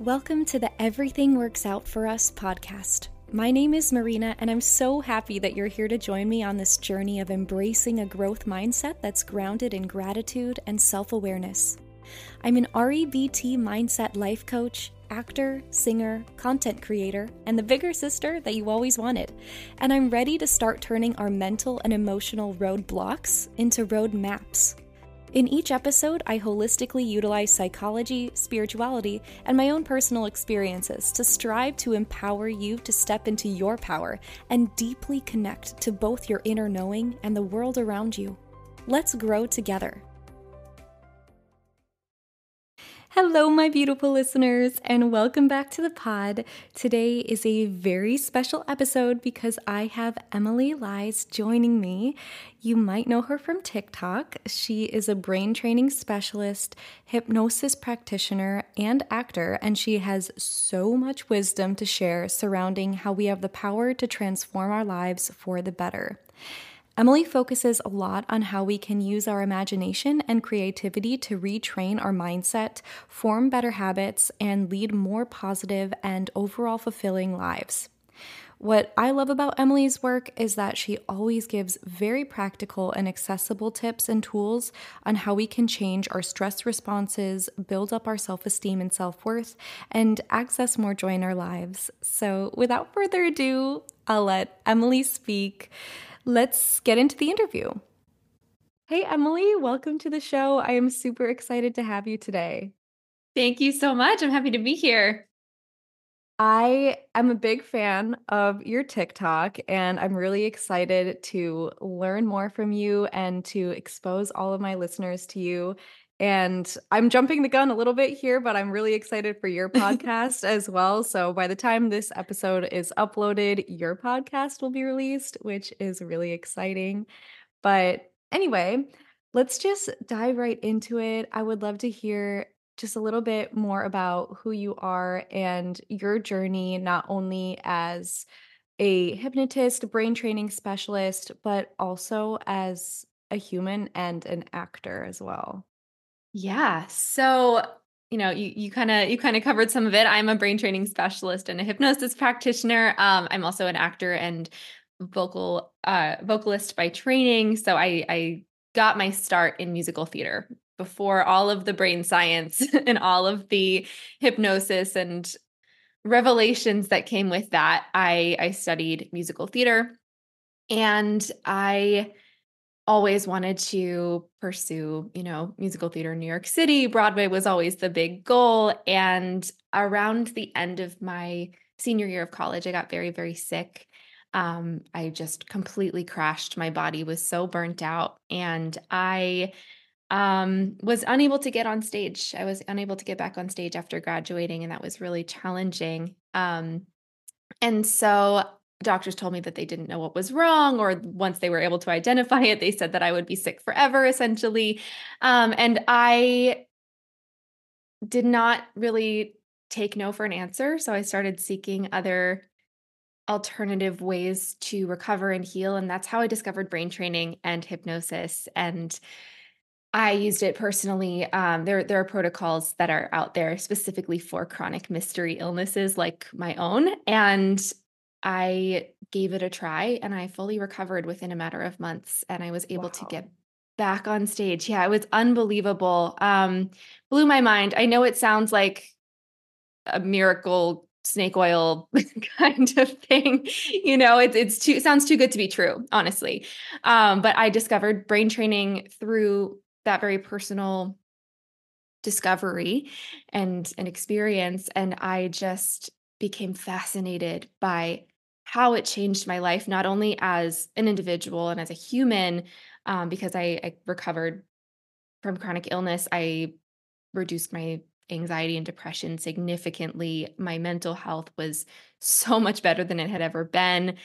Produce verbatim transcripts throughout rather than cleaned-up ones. Welcome to the Everything Works Out For Us podcast. My name is Marina, and I'm so happy that you're here to join me on this journey of embracing a growth mindset that's grounded in gratitude and self-awareness. I'm an R E B T mindset life coach, actor, singer, content creator, and the bigger sister that you always wanted. And I'm ready to start turning our mental and emotional roadblocks into road maps. In each episode, I holistically utilize psychology, spirituality, and my own personal experiences to strive to empower you to step into your power and deeply connect to both your inner knowing and the world around you. Let's grow together. Hello, my beautiful listeners, and welcome back to the pod. Today is a very special episode because I have Emilie Leyes joining me. You might know her from TikTok. She is a brain training specialist, hypnosis practitioner, and actor, and she has so much wisdom to share surrounding how we have the power to transform our lives for the better. Emilie focuses a lot on how we can use our imagination and creativity to retrain our mindset, form better habits, and lead more positive and overall fulfilling lives. What I love about Emilie's work is that she always gives very practical and accessible tips and tools on how we can change our stress responses, build up our self-esteem and self-worth, and access more joy in our lives. So without further ado, I'll let Emilie speak. Let's get into the interview. Hey, Emilie, welcome to the show. I am super excited to have you today. Thank you so much. I'm happy to be here. I am a big fan of your TikTok, and I'm really excited to learn more from you and to expose all of my listeners to you. And I'm jumping the gun a little bit here, but I'm really excited for your podcast as well. So by the time this episode is uploaded, your podcast will be released, which is really exciting. But anyway, let's just dive right into it. I would love to hear just a little bit more about who you are and your journey, not only as a hypnotist, brain training specialist, but also as a human and an actor as well. Yeah. So, you know, you, you kind of, you kind of covered some of it. I'm a brain training specialist and a hypnosis practitioner. Um, I'm also an actor and vocal, uh, vocalist by training. So I, I got my start in musical theater before all of the brain science and all of the hypnosis and revelations that came with that. I, I studied musical theater, and I always wanted to pursue, you know, musical theater in New York City. Broadway was always the big goal. And around the end of my senior year of college, I got very, very sick. Um, I just completely crashed. My body was so burnt out, and I um, was unable to get on stage. I was unable to get back on stage after graduating, and that was really challenging. Um, and so doctors told me that they didn't know what was wrong, or once they were able to identify it, they said that I would be sick forever, essentially. Um, and I did not really take no for an answer. So I started seeking other alternative ways to recover and heal. And that's how I discovered brain training and hypnosis. And I used it personally. Um, there, there are protocols that are out there specifically for chronic mystery illnesses like my own. And I gave it a try, and I fully recovered within a matter of months, and I was able wow. to get back on stage. Yeah, it was unbelievable. Um, blew my mind. I know it sounds like a miracle snake oil kind of thing. You know, it, it's too, it sounds too good to be true, honestly. Um, but I discovered brain training through that very personal discovery and an experience. And I just became fascinated by how it changed my life, not only as an individual and as a human, um, because I, I recovered from chronic illness. I reduced my anxiety and depression significantly. My mental health was so much better than it had ever been.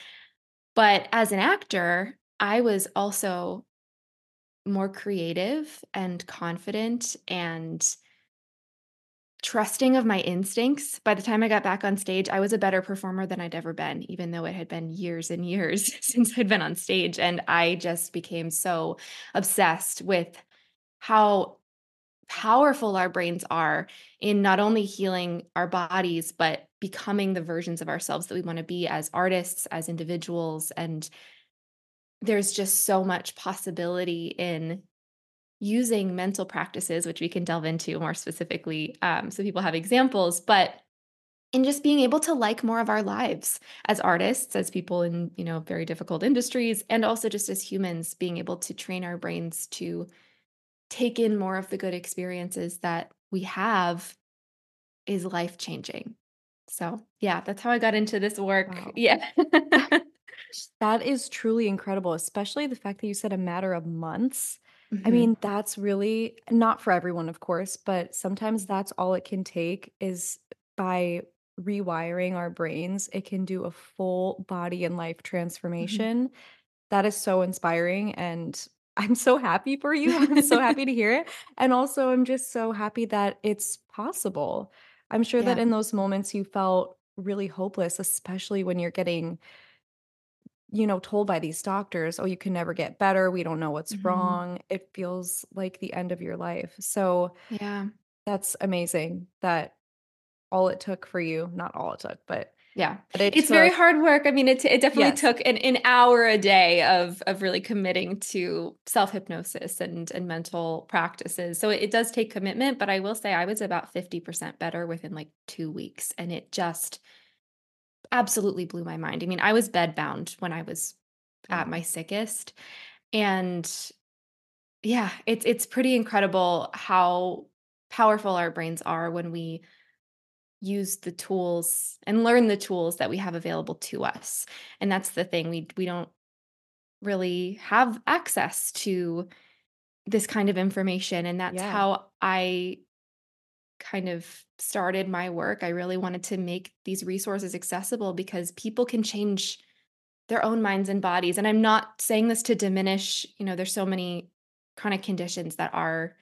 But as an actor, I was also more creative and confident and trusting of my instincts. By the time I got back on stage, I was a better performer than I'd ever been, even though it had been years and years since I'd been on stage. And I just became so obsessed with how powerful our brains are in not only healing our bodies, but becoming the versions of ourselves that we want to be as artists, as individuals. And there's just so much possibility in using mental practices, which we can delve into more specifically, um, so people have examples, but in just being able to like more of our lives as artists, as people in, you know, very difficult industries, and also just as humans, being able to train our brains to take in more of the good experiences that we have is life-changing. So yeah, that's how I got into this work. Wow. Yeah. That is truly incredible, especially the fact that you said a matter of months. Mm-hmm. I mean, that's really not for everyone, of course, but sometimes that's all it can take is by rewiring our brains. It can do a full body and life transformation. Mm-hmm. That is so inspiring. And I'm so happy for you. I'm so happy to hear it. And also, I'm just so happy that it's possible. I'm sure yeah. that in those moments you felt really hopeless, especially when you're getting, you know, told by these doctors, oh, you can never get better. We don't know what's mm-hmm. wrong. It feels like the end of your life. So yeah, that's amazing that all it took for you, not all it took, but yeah, but it it's took, very hard work. I mean, it, it definitely yes. took an, an hour a day of of really committing to self-hypnosis and, and mental practices. So it, it does take commitment, but I will say I was about fifty percent better within like two weeks. And it just absolutely blew my mind. I mean, I was bedbound when I was at my sickest. And yeah, it's it's pretty incredible how powerful our brains are when we use the tools and learn the tools that we have available to us. And that's the thing. We we don't really have access to this kind of information. And that's yeah. how I kind of started my work. I really wanted to make these resources accessible because people can change their own minds and bodies. And I'm not saying this to diminish, you know, there's so many chronic conditions that are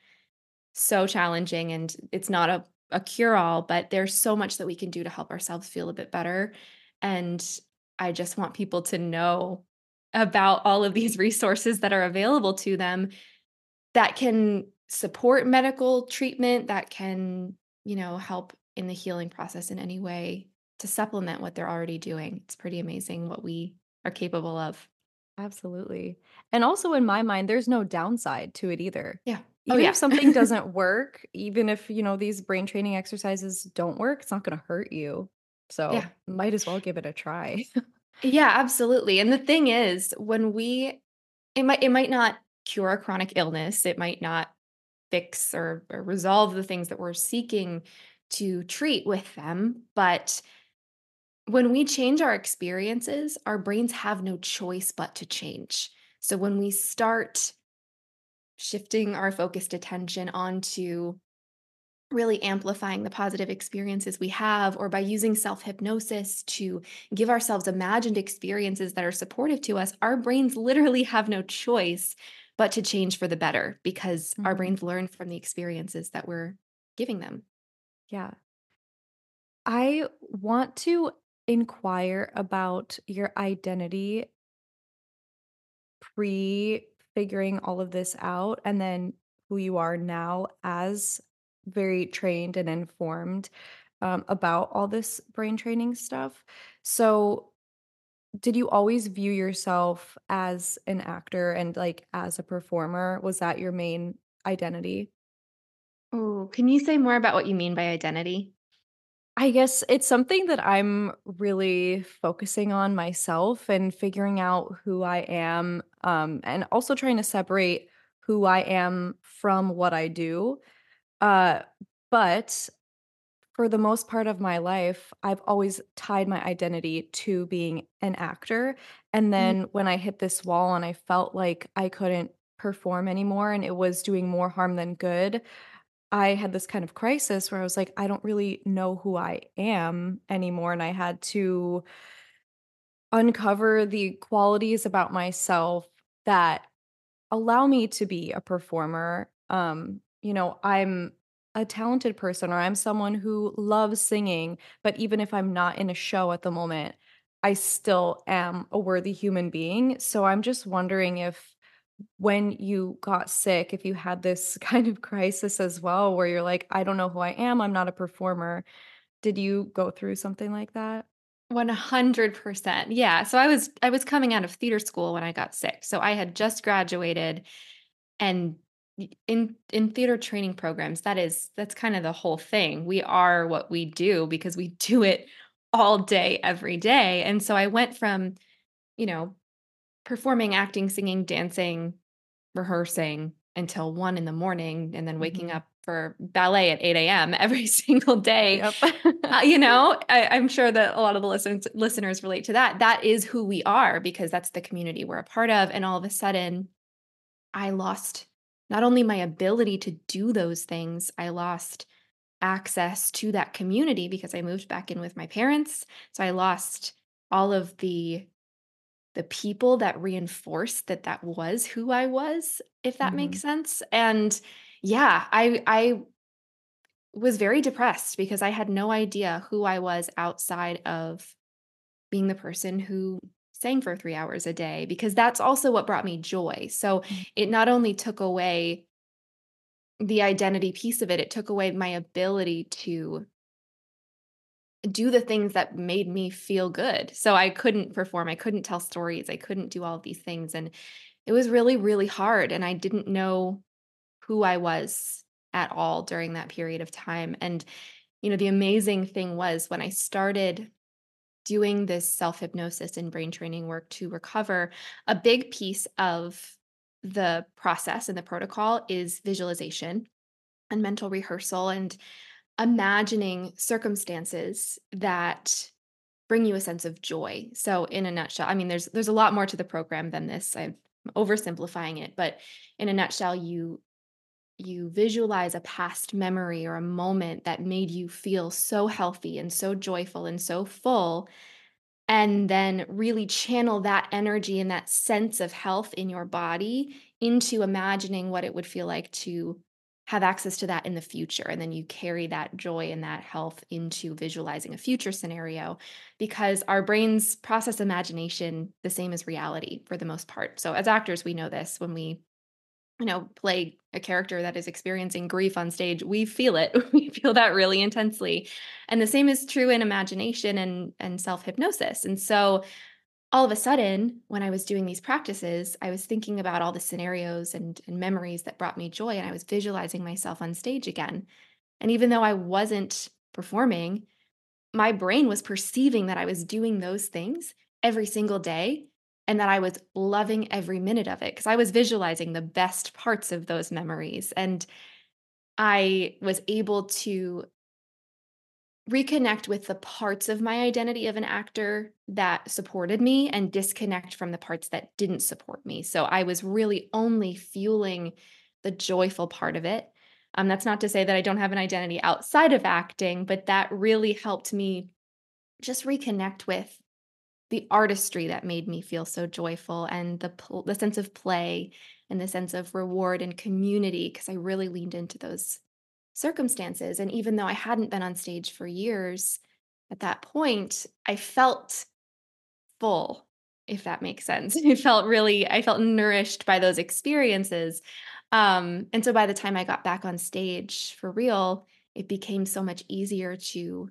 so challenging and it's not a a cure-all, but there's so much that we can do to help ourselves feel a bit better. And I just want people to know about all of these resources that are available to them that can support medical treatment, that can, you know, help in the healing process in any way to supplement what they're already doing. It's pretty amazing what we are capable of. Absolutely. And also in my mind, there's no downside to it either. Yeah. Even oh, yeah. if something doesn't work, even if, you know, these brain training exercises don't work, it's not going to hurt you. So yeah. might as well give it a try. Yeah, absolutely. And the thing is, when we, it might, it might not cure a chronic illness. It might not fix or, or resolve the things that we're seeking to treat with them. But when we change our experiences, our brains have no choice but to change. So when we start shifting our focused attention onto really amplifying the positive experiences we have, or by using self-hypnosis to give ourselves imagined experiences that are supportive to us, our brains literally have no choice but to change for the better because mm-hmm. our brains learn from the experiences that we're giving them. Yeah. I want to inquire about your identity pre- figuring all of this out, and then who you are now as very trained and informed um, about all this brain training stuff. So did you always view yourself as an actor and like as a performer? Was that your main identity? Oh, can you say more about what you mean by identity? I guess it's something that I'm really focusing on myself and figuring out who I am, um, and also trying to separate who I am from what I do. Uh, but for the most part of my life, I've always tied my identity to being an actor. And then mm-hmm. when I hit this wall and I felt like I couldn't perform anymore and it was doing more harm than good, I had this kind of crisis where I was like, I don't really know who I am anymore. And I had to uncover the qualities about myself that allow me to be a performer. Um, you know, I'm a talented person, or I'm someone who loves singing, but even if I'm not in a show at the moment, I still am a worthy human being. So I'm just wondering if when you got sick, if you had this kind of crisis as well, where you're like, I don't know who I am, I'm not a performer. Did you go through something like that? one hundred percent. Yeah. So I was, I was coming out of theater school when I got sick. So I had just graduated, and in, in theater training programs, that is, that's kind of the whole thing. We are what we do because we do it all day, every day. And so I went from, you know, performing, acting, singing, dancing, rehearsing until one in the morning, and then waking mm-hmm. up for ballet at eight a.m. every single day. Yep. uh, you know, I, I'm sure that a lot of the listeners, listeners relate to that. That is who we are because that's the community we're a part of. And all of a sudden, I lost not only my ability to do those things, I lost access to that community because I moved back in with my parents. So I lost all of the the people that reinforced that that was who I was, if that mm-hmm. makes sense. And yeah, I I was very depressed because I had no idea who I was outside of being the person who sang for three hours a day, because that's also what brought me joy. So it not only took away the identity piece of it, it took away my ability to do the things that made me feel good. So I couldn't perform. I couldn't tell stories. I couldn't do all of these things. And it was really, really hard. And I didn't know who I was at all during that period of time. And, you know, the amazing thing was when I started doing this self-hypnosis and brain training work to recover, a big piece of the process and the protocol is visualization and mental rehearsal and imagining circumstances that bring you a sense of joy. So in a nutshell, I mean, there's there's a lot more to the program than this. I'm oversimplifying it, but in a nutshell, you you visualize a past memory or a moment that made you feel so healthy and so joyful and so full, and then really channel that energy and that sense of health in your body into imagining what it would feel like to have access to that in the future. And then you carry that joy and that health into visualizing a future scenario, because our brains process imagination the same as reality for the most part. So as actors, we know this. When we, you know, play a character that is experiencing grief on stage, we feel it. We feel that really intensely. And the same is true in imagination and, and self-hypnosis. And so all of a sudden, when I was doing these practices, I was thinking about all the scenarios and, and memories that brought me joy, and I was visualizing myself on stage again. And even though I wasn't performing, my brain was perceiving that I was doing those things every single day and that I was loving every minute of it, because I was visualizing the best parts of those memories. And I was able to reconnect with the parts of my identity of an actor that supported me and disconnect from the parts that didn't support me. So I was really only fueling the joyful part of it. Um, that's not to say that I don't have an identity outside of acting, but that really helped me just reconnect with the artistry that made me feel so joyful, and the pl- the sense of play and the sense of reward and community, because I really leaned into those circumstances. And even though I hadn't been on stage for years at that point, I felt full, if that makes sense. It felt really, I felt nourished by those experiences. Um, and so by the time I got back on stage for real, it became so much easier to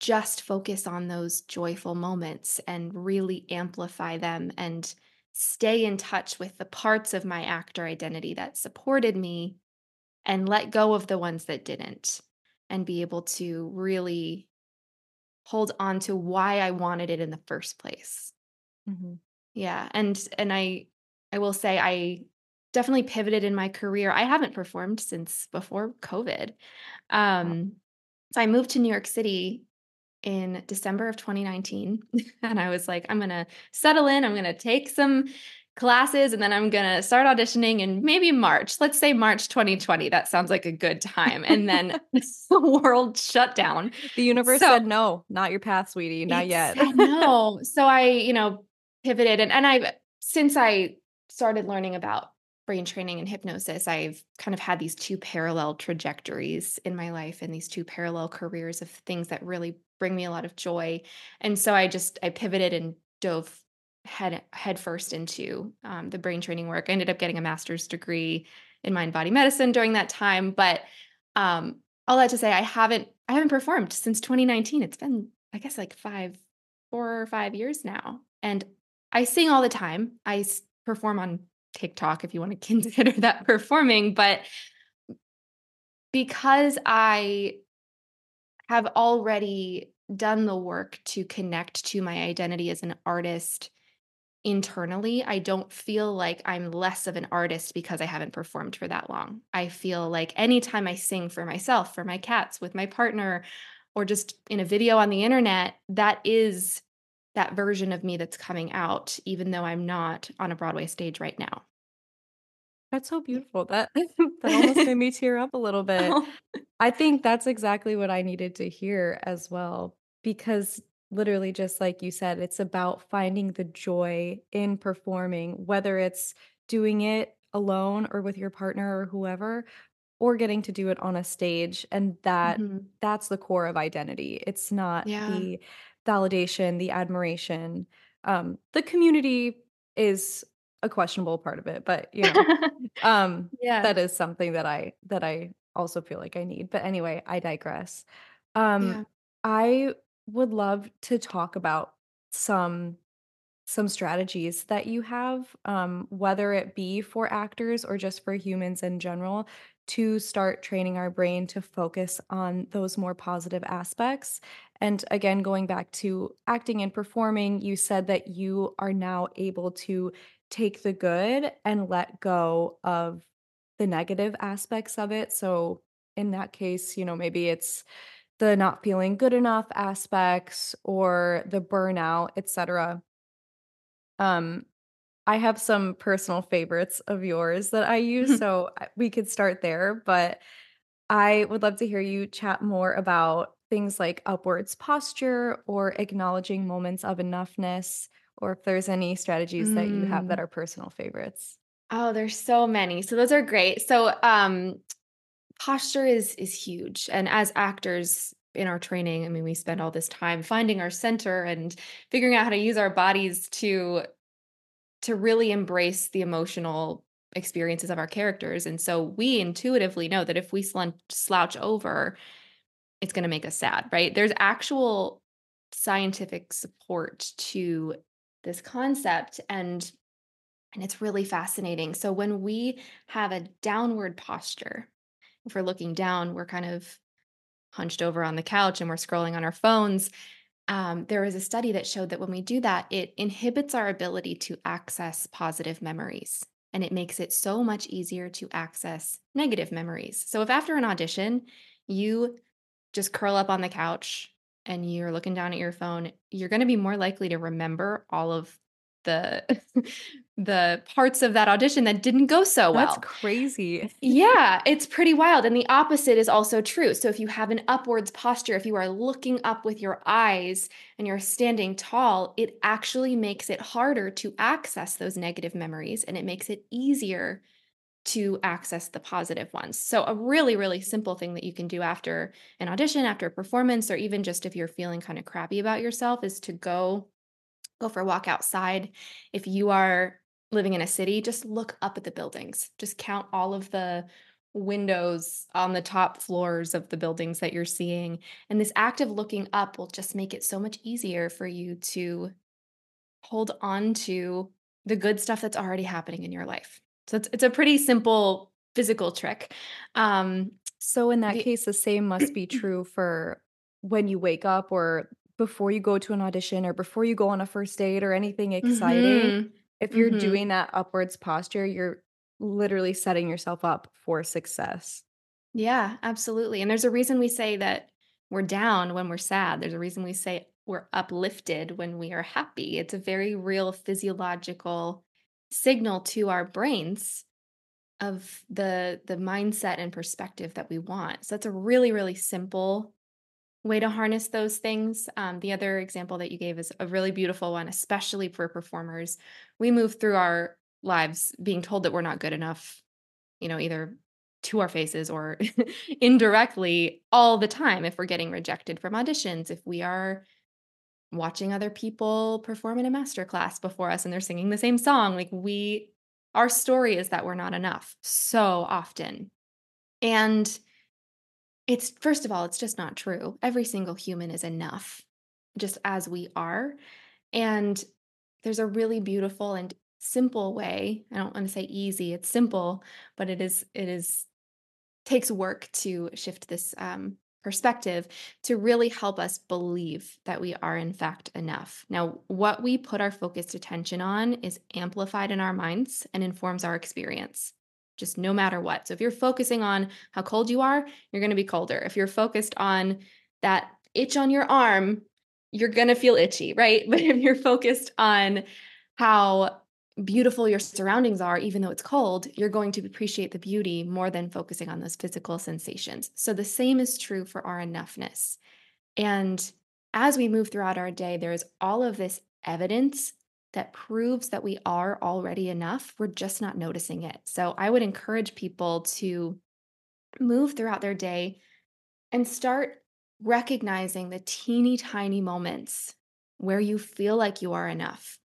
just focus on those joyful moments and really amplify them and stay in touch with the parts of my actor identity that supported me, and let go of the ones that didn't, and be able to really hold on to why I wanted it in the first place. Mm-hmm. Yeah. And, and I, I will say I definitely pivoted in my career. I haven't performed since before COVID. Um, so I moved to New York City in December of twenty nineteen. And I was like, I'm going to settle in. I'm going to take some classes, and then I'm going to start auditioning in maybe March. Let's say March twenty twenty. That sounds like a good time. And then the world shut down. The universe so, said, no, not your path, sweetie. Not yet. I know. So I, you know, pivoted. And, and I've, since I started learning about brain training and hypnosis, I've kind of had these two parallel trajectories in my life and these two parallel careers of things that really bring me a lot of joy. And so I just, I pivoted and dove head head first into um, the brain training work. I ended up getting a master's degree in mind body medicine during that time, but um, all that to say, I haven't I haven't performed since twenty nineteen. It's been, I guess, like five, four or five years now, and I sing all the time. I perform on TikTok, if you want to consider that performing, but because I have already done the work to connect to my identity as an artist internally, I don't feel like I'm less of an artist because I haven't performed for that long. I feel like anytime I sing for myself, for my cats, with my partner, or just in a video on the internet, that is that version of me that's coming out, even though I'm not on a Broadway stage right now. That's so beautiful. That that almost made me tear up a little bit. Oh. I think that's exactly what I needed to hear as well, because literally, just like you said, it's about finding the joy in performing, whether it's doing it alone or with your partner or whoever, or getting to do it on a stage. And that mm-hmm. that's the core of identity. It's not yeah. the validation, the admiration. Um, the community is a questionable part of it, but you know, um, yeah. that is something that I, that I also feel like I need, but anyway, I digress. Um, yeah. I would love to talk about some, some strategies that you have, um, whether it be for actors or just for humans in general, to start training our brain to focus on those more positive aspects. And again, going back to acting and performing, you said that you are now able to take the good and let go of the negative aspects of it. So in that case, you know, maybe it's the not feeling good enough aspects or the burnout, et cetera. Um, I have some personal favorites of yours that I use, so we could start there, but I would love to hear you chat more about things like upwards posture or acknowledging moments of enoughness, or if there's any strategies mm. that you have that are personal favorites. Oh, there's so many. So those are great. So um, posture is is huge. And as actors in our training, I mean, we spend all this time finding our center and figuring out how to use our bodies to to really embrace the emotional experiences of our characters. And so we intuitively know that if we slouch over, it's going to make us sad, right? There's actual scientific support to this concept, and and it's really fascinating. So when we have a downward posture, if we're looking down, we're kind of hunched over on the couch and we're scrolling on our phones. Um, there was a study that showed that when we do that, it inhibits our ability to access positive memories, and it makes it so much easier to access negative memories. So if after an audition, you just curl up on the couch and you're looking down at your phone, you're going to be more likely to remember all of the the parts of that audition that didn't go so well. That's crazy. Yeah, it's pretty wild. And the opposite is also true. So if you have an upwards posture, if you are looking up with your eyes and you're standing tall, it actually makes it harder to access those negative memories, and it makes it easier to access the positive ones. So a really, really simple thing that you can do after an audition, after a performance, or even just if you're feeling kind of crappy about yourself, is to go Go for a walk outside. If you are living in a city, just look up at the buildings. Just count all of the windows on the top floors of the buildings that you're seeing. And this act of looking up will just make it so much easier for you to hold on to the good stuff that's already happening in your life. So it's, it's a pretty simple physical trick. Um, so in that the- case, the same must be true for when you wake up, or before you go to an audition, or before you go on a first date or anything exciting. Mm-hmm. If you're mm-hmm. doing that upwards posture, you're literally setting yourself up for success. Yeah, absolutely. And there's a reason we say that we're down when we're sad. There's a reason we say we're uplifted when we are happy. It's a very real physiological signal to our brains of the, the mindset and perspective that we want. So that's a really, really simple way to harness those things. Um, the other example that you gave is a really beautiful one, especially for performers. We move through our lives being told that we're not good enough, you know, either to our faces or indirectly all the time. If we're getting rejected from auditions, if we are watching other people perform in a masterclass before us and they're singing the same song. Like we, our story is that we're not enough so often. And it's, first of all, it's just not true. Every single human is enough just as we are. And there's a really beautiful and simple way. I don't want to say easy, it's simple, but it is, it is, takes work to shift this um, perspective to really help us believe that we are in fact enough. Now, what we put our focused attention on is amplified in our minds and informs our experience, just no matter what. So if you're focusing on how cold you are, you're going to be colder. If you're focused on that itch on your arm, you're going to feel itchy, right? But if you're focused on how beautiful your surroundings are, even though it's cold, you're going to appreciate the beauty more than focusing on those physical sensations. So the same is true for our enoughness. And as we move throughout our day, there is all of this evidence that proves that we are already enough. We're just not noticing it. So I would encourage people to move throughout their day and start recognizing the teeny tiny moments where you feel like you are enough.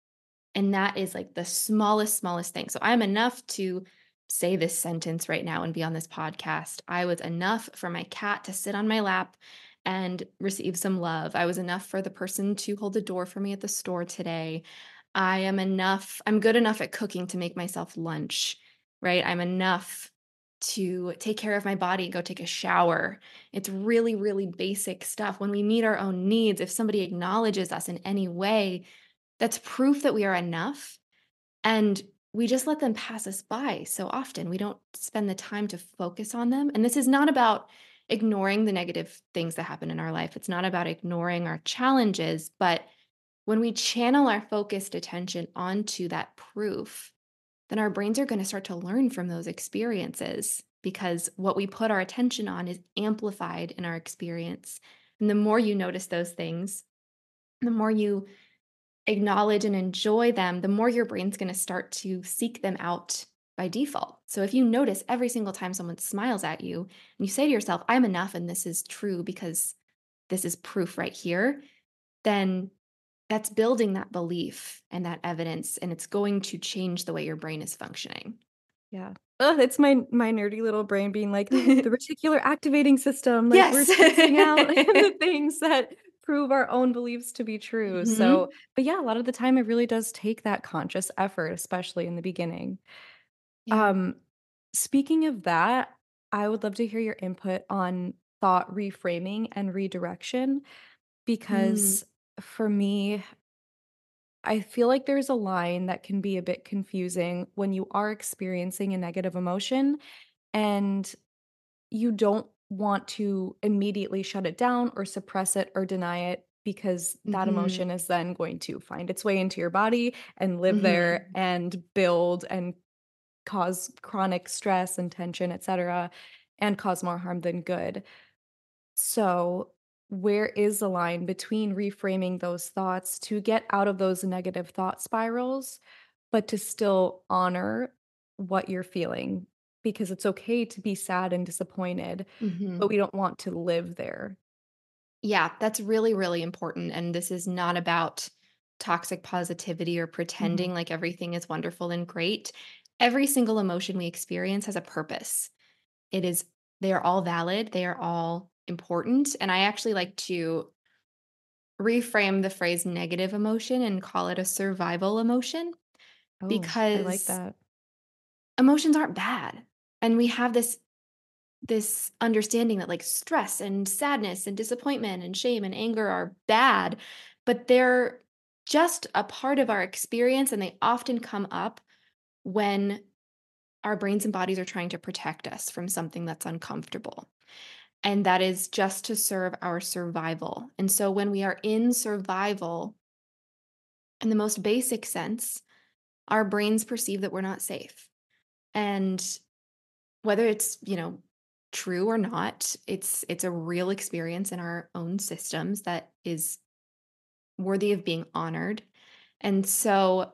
And that is like the smallest, smallest thing. So I'm enough to say this sentence right now and be on this podcast. I was enough for my cat to sit on my lap and receive some love. I was enough for the person to hold the door for me at the store today. I am enough. I'm good enough at cooking to make myself lunch, right? I'm enough to take care of my body, go take a shower. It's really, really basic stuff. When we meet our own needs, if somebody acknowledges us in any way, that's proof that we are enough, and we just let them pass us by so often. We don't spend the time to focus on them. And this is not about ignoring the negative things that happen in our life. It's not about ignoring our challenges, but when we channel our focused attention onto that proof, then our brains are going to start to learn from those experiences because what we put our attention on is amplified in our experience. And the more you notice those things, the more you acknowledge and enjoy them, the more your brain's going to start to seek them out by default. So if you notice every single time someone smiles at you and you say to yourself, I'm enough and this is true because this is proof right here, then that's building that belief and that evidence, and it's going to change the way your brain is functioning. Yeah. Oh, that's my my nerdy little brain being like the reticular activating system. Like yes. We're testing out the things that prove our own beliefs to be true. Mm-hmm. So, but yeah, a lot of the time it really does take that conscious effort, especially in the beginning. Yeah. Um, speaking of that, I would love to hear your input on thought reframing and redirection, because mm. for me, I feel like there's a line that can be a bit confusing when you are experiencing a negative emotion and you don't want to immediately shut it down or suppress it or deny it, because that mm-hmm. emotion is then going to find its way into your body and live mm-hmm. there and build and cause chronic stress and tension, et cetera, and cause more harm than good. So where is the line between reframing those thoughts to get out of those negative thought spirals, but to still honor what you're feeling? Because it's okay to be sad and disappointed, mm-hmm. but we don't want to live there. Yeah, that's really, really important. And this is not about toxic positivity or pretending mm-hmm. like everything is wonderful and great. Every single emotion we experience has a purpose. It is, they are all valid. They are all important. And I actually like to reframe the phrase negative emotion and call it a survival emotion. Oh, because I like that. Emotions aren't bad. And we have this, this understanding that like stress and sadness and disappointment and shame and anger are bad, but they're just a part of our experience. And they often come up when our brains and bodies are trying to protect us from something that's uncomfortable. And that is just to serve our survival. And so when we are in survival, in the most basic sense, our brains perceive that we're not safe. And whether it's, you know, true or not, it's it's a real experience in our own systems that is worthy of being honored. And so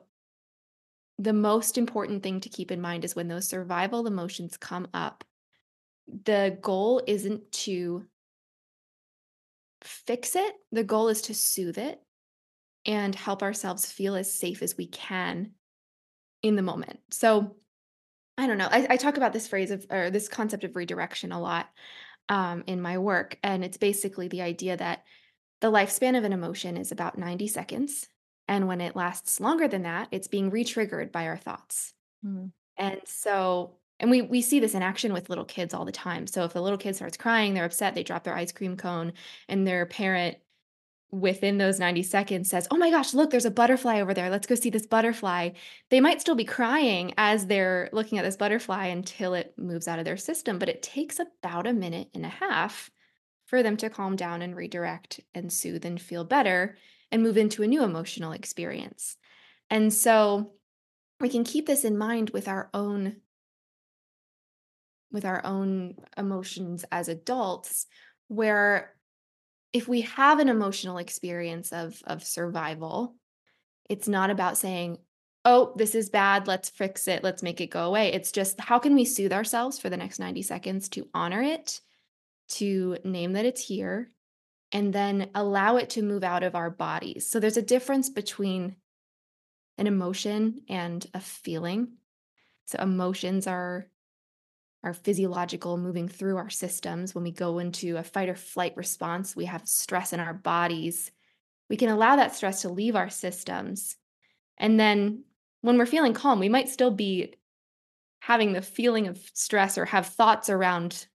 the most important thing to keep in mind is when those survival emotions come up, the goal isn't to fix it. The goal is to soothe it and help ourselves feel as safe as we can in the moment. So I don't know. I, I talk about this phrase of, or this concept of redirection a lot um, in my work. And it's basically the idea that the lifespan of an emotion is about ninety seconds. And when it lasts longer than that, it's being re-triggered by our thoughts. Mm. And so, and we we see this in action with little kids all the time. So if a little kid starts crying, they're upset, they drop their ice cream cone, and their parent within those ninety seconds says, "Oh my gosh, look, there's a butterfly over there. Let's go see this butterfly." They might still be crying as they're looking at this butterfly until it moves out of their system, but it takes about a minute and a half for them to calm down and redirect and soothe and feel better and move into a new emotional experience. And so we can keep this in mind with our own with our own emotions as adults, where if we have an emotional experience of, of survival, it's not about saying, "Oh, this is bad. Let's fix it. Let's make it go away." It's just, how can we soothe ourselves for the next ninety seconds to honor it, to name that it's here, and then allow it to move out of our bodies. So there's a difference between an emotion and a feeling. So emotions are our physiological, moving through our systems. When we go into a fight or flight response, we have stress in our bodies. We can allow that stress to leave our systems. And then when we're feeling calm, we might still be having the feeling of stress or have thoughts around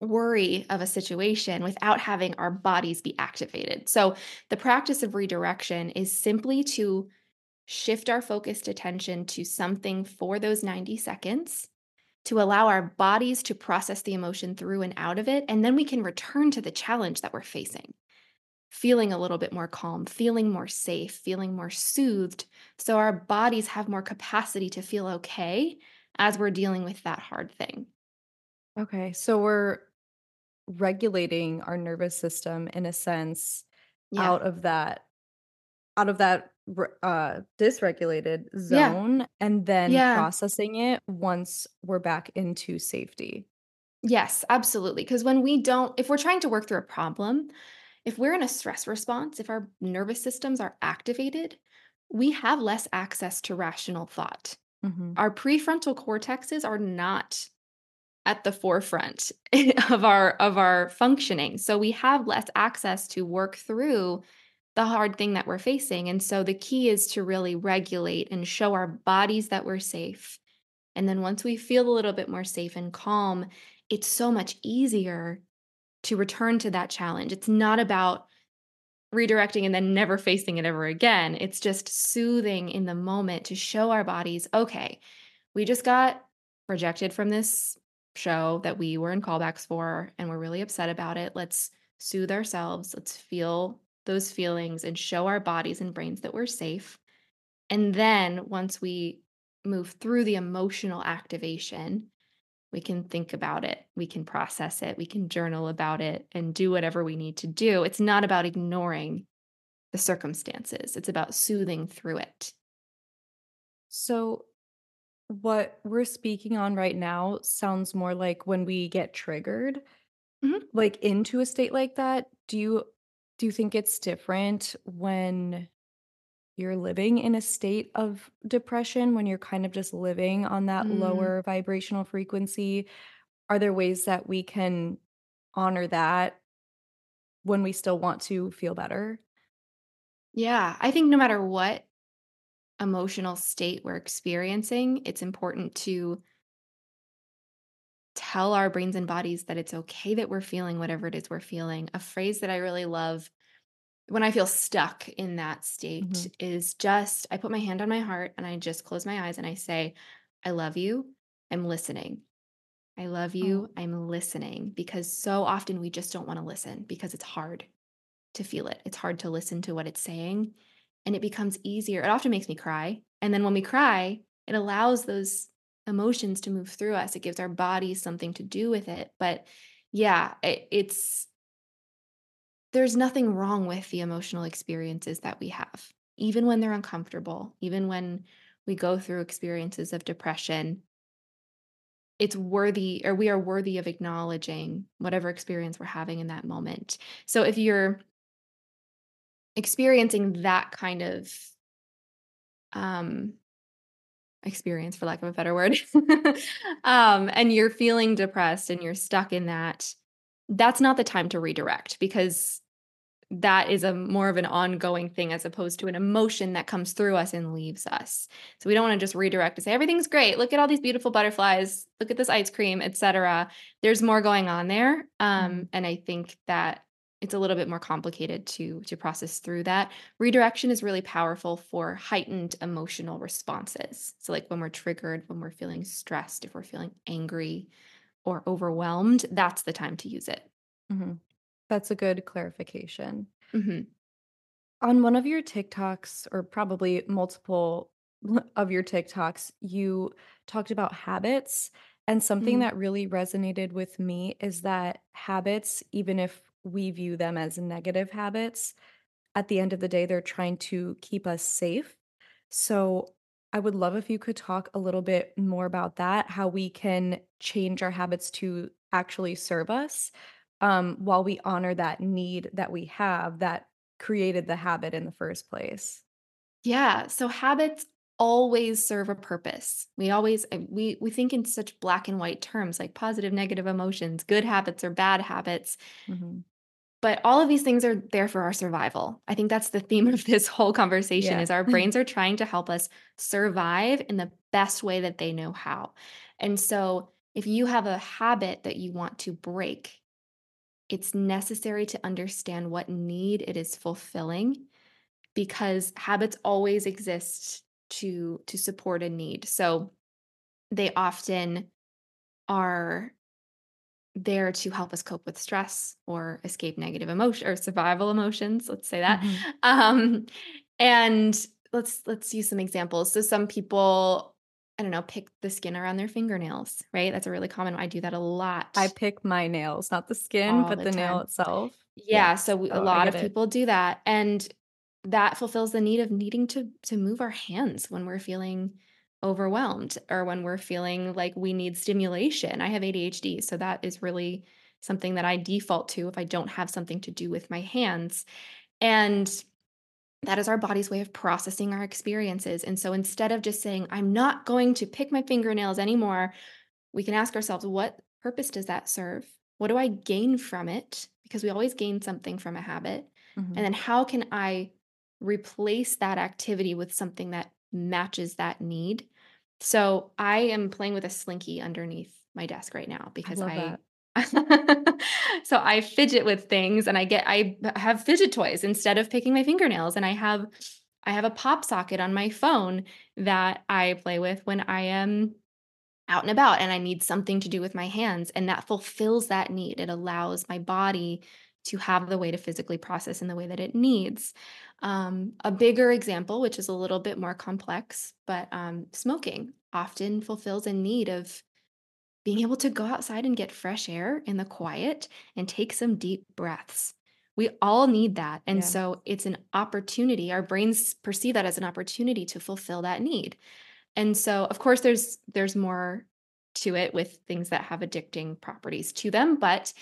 worry of a situation without having our bodies be activated. So the practice of redirection is simply to shift our focused attention to something for those ninety seconds, to allow our bodies to process the emotion through and out of it. And then we can return to the challenge that we're facing, feeling a little bit more calm, feeling more safe, feeling more soothed. So our bodies have more capacity to feel okay as we're dealing with that hard thing. Okay. So we're regulating our nervous system in a sense, yeah. out of that, out of that uh dysregulated zone, yeah. and then yeah. processing it once we're back into safety. Yes, absolutely. Because when we don't, if we're trying to work through a problem, if we're in a stress response, if our nervous systems are activated, we have less access to rational thought. Mm-hmm. Our prefrontal cortexes are not at the forefront of our of our functioning. So we have less access to work through the hard thing that we're facing. And so the key is to really regulate and show our bodies that we're safe. And then once we feel a little bit more safe and calm, it's so much easier to return to that challenge. It's not about redirecting and then never facing it ever again. It's just soothing in the moment to show our bodies, okay, we just got rejected from this show that we were in callbacks for, and we're really upset about it. Let's soothe ourselves. Let's feel those feelings and show our bodies and brains that we're safe. And then once we move through the emotional activation, we can think about it, we can process it, we can journal about it and do whatever we need to do. It's not about ignoring the circumstances. It's about soothing through it. So what we're speaking on right now sounds more like when we get triggered, mm-hmm. like into a state like that, do you Do you think it's different when you're living in a state of depression, when you're kind of just living on that mm. lower vibrational frequency? Are there ways that we can honor that when we still want to feel better? Yeah, I think no matter what emotional state we're experiencing, it's important to tell our brains and bodies that it's okay that we're feeling whatever it is we're feeling. A phrase that I really love when I feel stuck in that state mm-hmm. is just, I put my hand on my heart and I just close my eyes and I say, "I love you. I'm listening. I love you. Oh. I'm listening." Because so often we just don't want to listen because it's hard to feel it. It's hard to listen to what it's saying, and it becomes easier. It often makes me cry. And then when we cry, it allows those emotions to move through us. It gives our body something to do with it. But yeah, it, it's, there's nothing wrong with the emotional experiences that we have, even when they're uncomfortable, even when we go through experiences of depression. It's worthy, or we are worthy of acknowledging whatever experience we're having in that moment. So if you're experiencing that kind of um, experience, for lack of a better word, um, and you're feeling depressed and you're stuck in that, that's not the time to redirect, because that is a more of an ongoing thing as opposed to an emotion that comes through us and leaves us. So we don't want to just redirect and say, everything's great. Look at all these beautiful butterflies. Look at this ice cream, et cetera. There's more going on there. Um, and I think that it's a little bit more complicated to, to process through that. Redirection is really powerful for heightened emotional responses. So like when we're triggered, when we're feeling stressed, if we're feeling angry or overwhelmed, that's the time to use it. Mm-hmm. That's a good clarification. Mm-hmm. On one of your TikToks, or probably multiple of your TikToks, you talked about habits. And something mm-hmm. that really resonated with me is that habits, even if we view them as negative habits, at the end of the day, they're trying to keep us safe. So I would love if you could talk a little bit more about that, how we can change our habits to actually serve us. Um, while we honor that need that we have that created the habit in the first place. Yeah. So habits always serve a purpose. We always, we, we think in such black and white terms, like positive, negative emotions, good habits or bad habits. Mm-hmm. But all of these things are there for our survival. I think that's the theme of this whole conversation, yeah. is our brains are trying to help us survive in the best way that they know how. And so if you have a habit that you want to break, it's necessary to understand what need it is fulfilling, because habits always exist to, to support a need. So they often are there to help us cope with stress or escape negative emotion or survival emotions. Let's say that. Mm-hmm. Um, and let's, let's use some examples. So some people, I don't know, pick the skin around their fingernails, right? That's a really common one. I do that a lot. I pick my nails, not the skin, but the, the nail itself. Yeah. yeah. So we, oh, a lot of it. people do that. And that fulfills the need of needing to, to move our hands when we're feeling overwhelmed or when we're feeling like we need stimulation. I have A D H D. So that is really something that I default to if I don't have something to do with my hands. And that is our body's way of processing our experiences. And so instead of just saying, I'm not going to pick my fingernails anymore, we can ask ourselves, what purpose does that serve? What do I gain from it? Because we always gain something from a habit. Mm-hmm. And then how can I replace that activity with something that matches that need? So I am playing with a Slinky underneath my desk right now because I... I so I fidget with things and I get, I have fidget toys instead of picking my fingernails. And I have, I have a pop socket on my phone that I play with when I am out and about and I need something to do with my hands. And that fulfills that need. It allows my body to have the way to physically process in the way that it needs. Um, a bigger example, which is a little bit more complex, but um, smoking often fulfills a need of being able to go outside and get fresh air in the quiet and take some deep breaths. We all need that. And yeah. so it's an opportunity. Our brains perceive that as an opportunity to fulfill that need. And so, of course, there's there's more to it with things that have addicting properties to them. But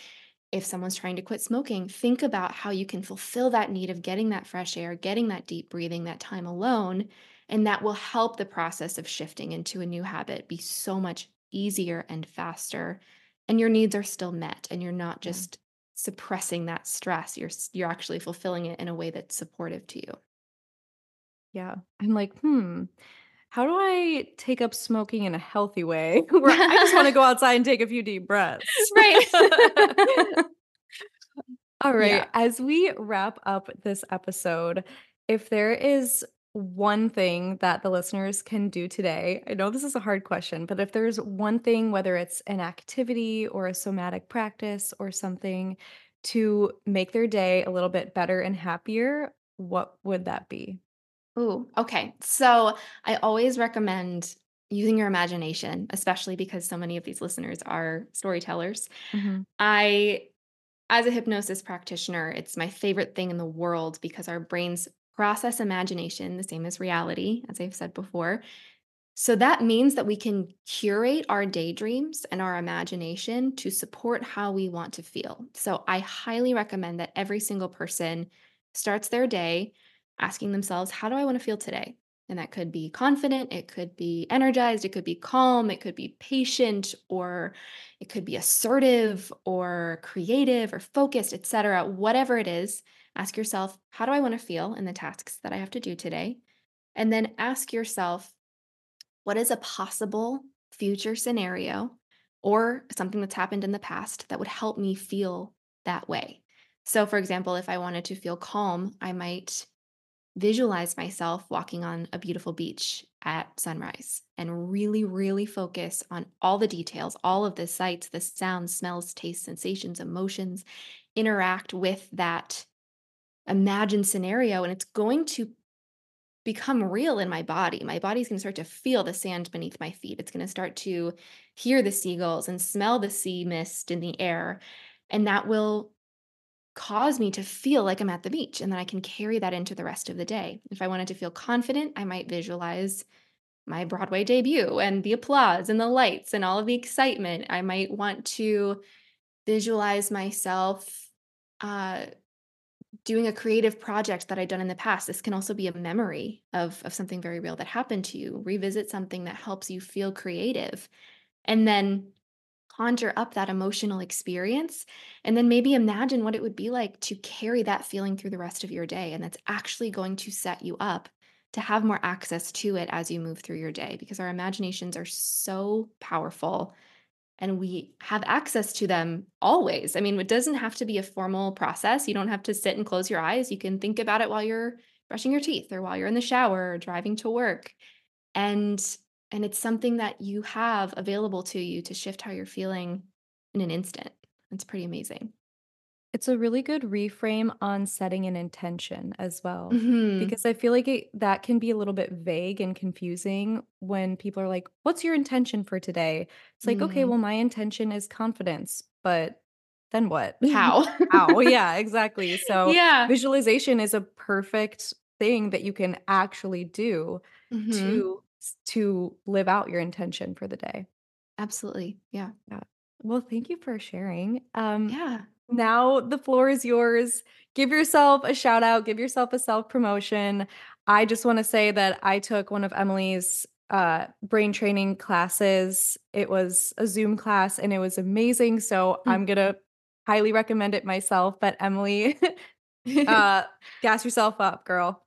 if someone's trying to quit smoking, think about how you can fulfill that need of getting that fresh air, getting that deep breathing, that time alone. And that will help the process of shifting into a new habit be so much easier and faster, and your needs are still met, and you're not just yeah. suppressing that stress. You're you're actually fulfilling it in a way that's supportive to you. Yeah, I'm like, hmm, how do I take up smoking in a healthy way? Where I just want to go outside and take a few deep breaths, right? All right. Yeah. As we wrap up this episode, if there is one thing that the listeners can do today, I know this is a hard question, but if there's one thing, whether it's an activity or a somatic practice or something to make their day a little bit better and happier, what would that be? Ooh, okay. So I always recommend using your imagination, especially because so many of these listeners are storytellers. Mm-hmm. I, as a hypnosis practitioner, it's my favorite thing in the world because our brains process imagination, the same as reality, as I've said before. So that means that we can curate our daydreams and our imagination to support how we want to feel. So I highly recommend that every single person starts their day asking themselves, how do I want to feel today? And that could be confident, it could be energized, it could be calm, it could be patient, or it could be assertive or creative or focused, et cetera. Whatever it is, ask yourself, how do I want to feel in the tasks that I have to do today? And then ask yourself, what is a possible future scenario or something that's happened in the past that would help me feel that way? So for example, if I wanted to feel calm, I might visualize myself walking on a beautiful beach at sunrise and really, really focus on all the details, all of the sights, the sounds, smells, tastes, sensations, emotions, interact with that imagined scenario. And it's going to become real in my body. My body's going to start to feel the sand beneath my feet. It's going to start to hear the seagulls and smell the sea mist in the air. And that will cause me to feel like I'm at the beach, and then I can carry that into the rest of the day. If I wanted to feel confident, I might visualize my Broadway debut and the applause and the lights and all of the excitement. I might want to visualize myself uh, doing a creative project that I've done in the past. This can also be a memory of, of something very real that happened to you. Revisit something that helps you feel creative, and then conjure up that emotional experience, and then maybe imagine what it would be like to carry that feeling through the rest of your day. And that's actually going to set you up to have more access to it as you move through your day, because our imaginations are so powerful and we have access to them always. I mean, it doesn't have to be a formal process. You don't have to sit and close your eyes. You can think about it while you're brushing your teeth or while you're in the shower or driving to work. And And it's something that you have available to you to shift how you're feeling in an instant. It's pretty amazing. It's a really good reframe on setting an intention as well, mm-hmm. because I feel like it, that can be a little bit vague and confusing when people are like, what's your intention for today? It's like, mm-hmm. okay, well, my intention is confidence, but then what? How? How? Yeah, exactly. So yeah. Visualization is a perfect thing that you can actually do mm-hmm. to to live out your intention for the day. Absolutely. Yeah. yeah. Well, thank you for sharing. Um, yeah. Now the floor is yours. Give yourself a shout out, give yourself a self-promotion. I just want to say that I took one of Emilie's uh, brain training classes. It was a Zoom class and it was amazing. So mm-hmm. I'm going to highly recommend it myself, but Emilie, uh gas yourself up, girl.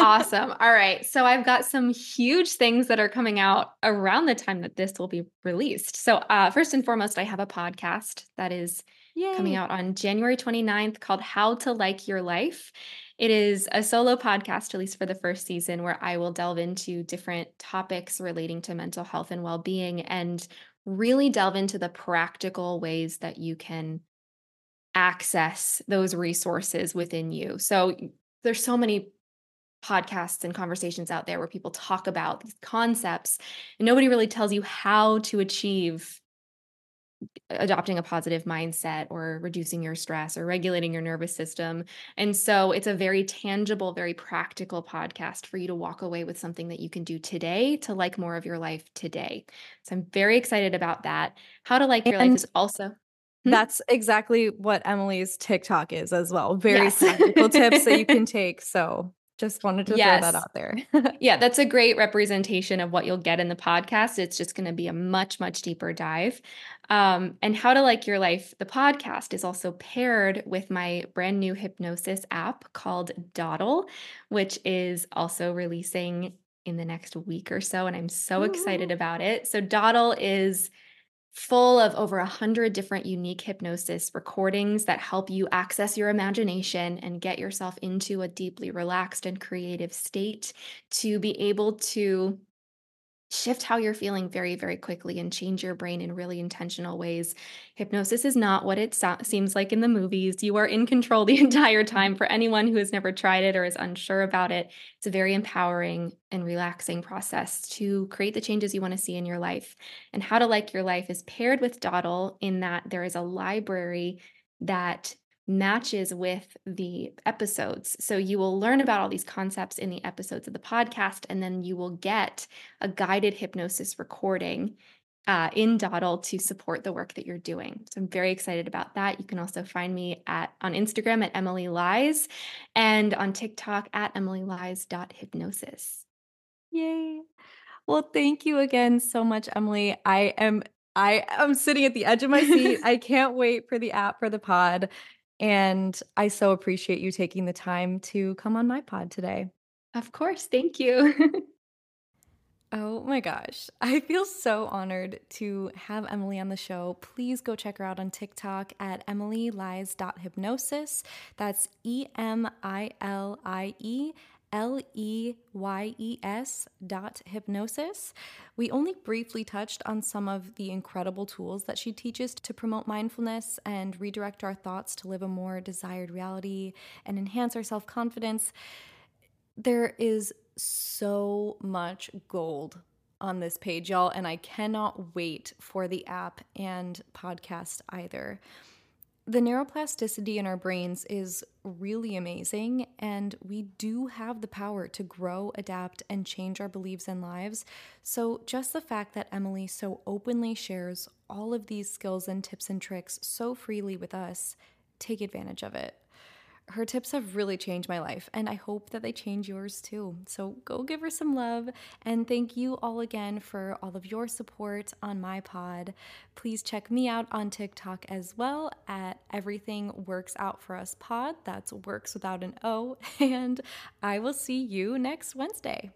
Awesome. All right. So I've got some huge things that are coming out around the time that this will be released. So uh first and foremost, I have a podcast that is Yay. coming out on January twenty-ninth called How to Like Your Life. It is a solo podcast, at least for the first season, where I will delve into different topics relating to mental health and well-being and really delve into the practical ways that you can access those resources within you. So there's so many podcasts and conversations out there where people talk about these concepts, and nobody really tells you how to achieve adopting a positive mindset or reducing your stress or regulating your nervous system. And so it's a very tangible, very practical podcast for you to walk away with something that you can do today to like more of your life today. So I'm very excited about that. How to Like Your and- Life is also... That's exactly what Emily's TikTok is as well. Very yes. practical tips that you can take. So just wanted to yes. throw that out there. Yeah, that's a great representation of what you'll get in the podcast. It's just going to be a much, much deeper dive. Um, and How to Like Your Life, the podcast, is also paired with my brand new hypnosis app called Doddle, which is also releasing in the next week or so. And I'm so Ooh. excited about it. So Doddle is full of over a hundred different unique hypnosis recordings that help you access your imagination and get yourself into a deeply relaxed and creative state to be able to shift how you're feeling very, very quickly and change your brain in really intentional ways. Hypnosis is not what it so- seems like in the movies. You are in control the entire time. For anyone who has never tried it or is unsure about it, it's a very empowering and relaxing process to create the changes you want to see in your life. And How to Like Your Life is paired with Doddle in that there is a library that matches with the episodes. So you will learn about all these concepts in the episodes of the podcast, and then you will get a guided hypnosis recording uh, in Doddle to support the work that you're doing. So I'm very excited about that. You can also find me at on Instagram at Emilie Leyes and on TikTok at emilieleyes dot hypnosis. Yay. Well, thank you again so much, Emilie. I am I am sitting at the edge of my seat. I can't wait for the app for the pod. And I so appreciate you taking the time to come on my pod today. Of course. Thank you. Oh my gosh. I feel so honored to have Emilie on the show. Please go check her out on TikTok at emilieleyes dot hypnosis. That's E M I L I E. L E Y E S dot hypnosis. We only briefly touched on some of the incredible tools that she teaches to promote mindfulness and redirect our thoughts to live a more desired reality and enhance our self-confidence. There is so much gold on this page, y'all, and I cannot wait for the app and podcast either. The neuroplasticity in our brains is really amazing, and we do have the power to grow, adapt, and change our beliefs and lives. So just the fact that Emilie so openly shares all of these skills and tips and tricks so freely with us, take advantage of it. Her tips have really changed my life, and I hope that they change yours too. So go give her some love, and thank you all again for all of your support on my pod. Please check me out on TikTok as well at Everything Works Out For Us Pod. That's works without an O, and I will see you next Wednesday.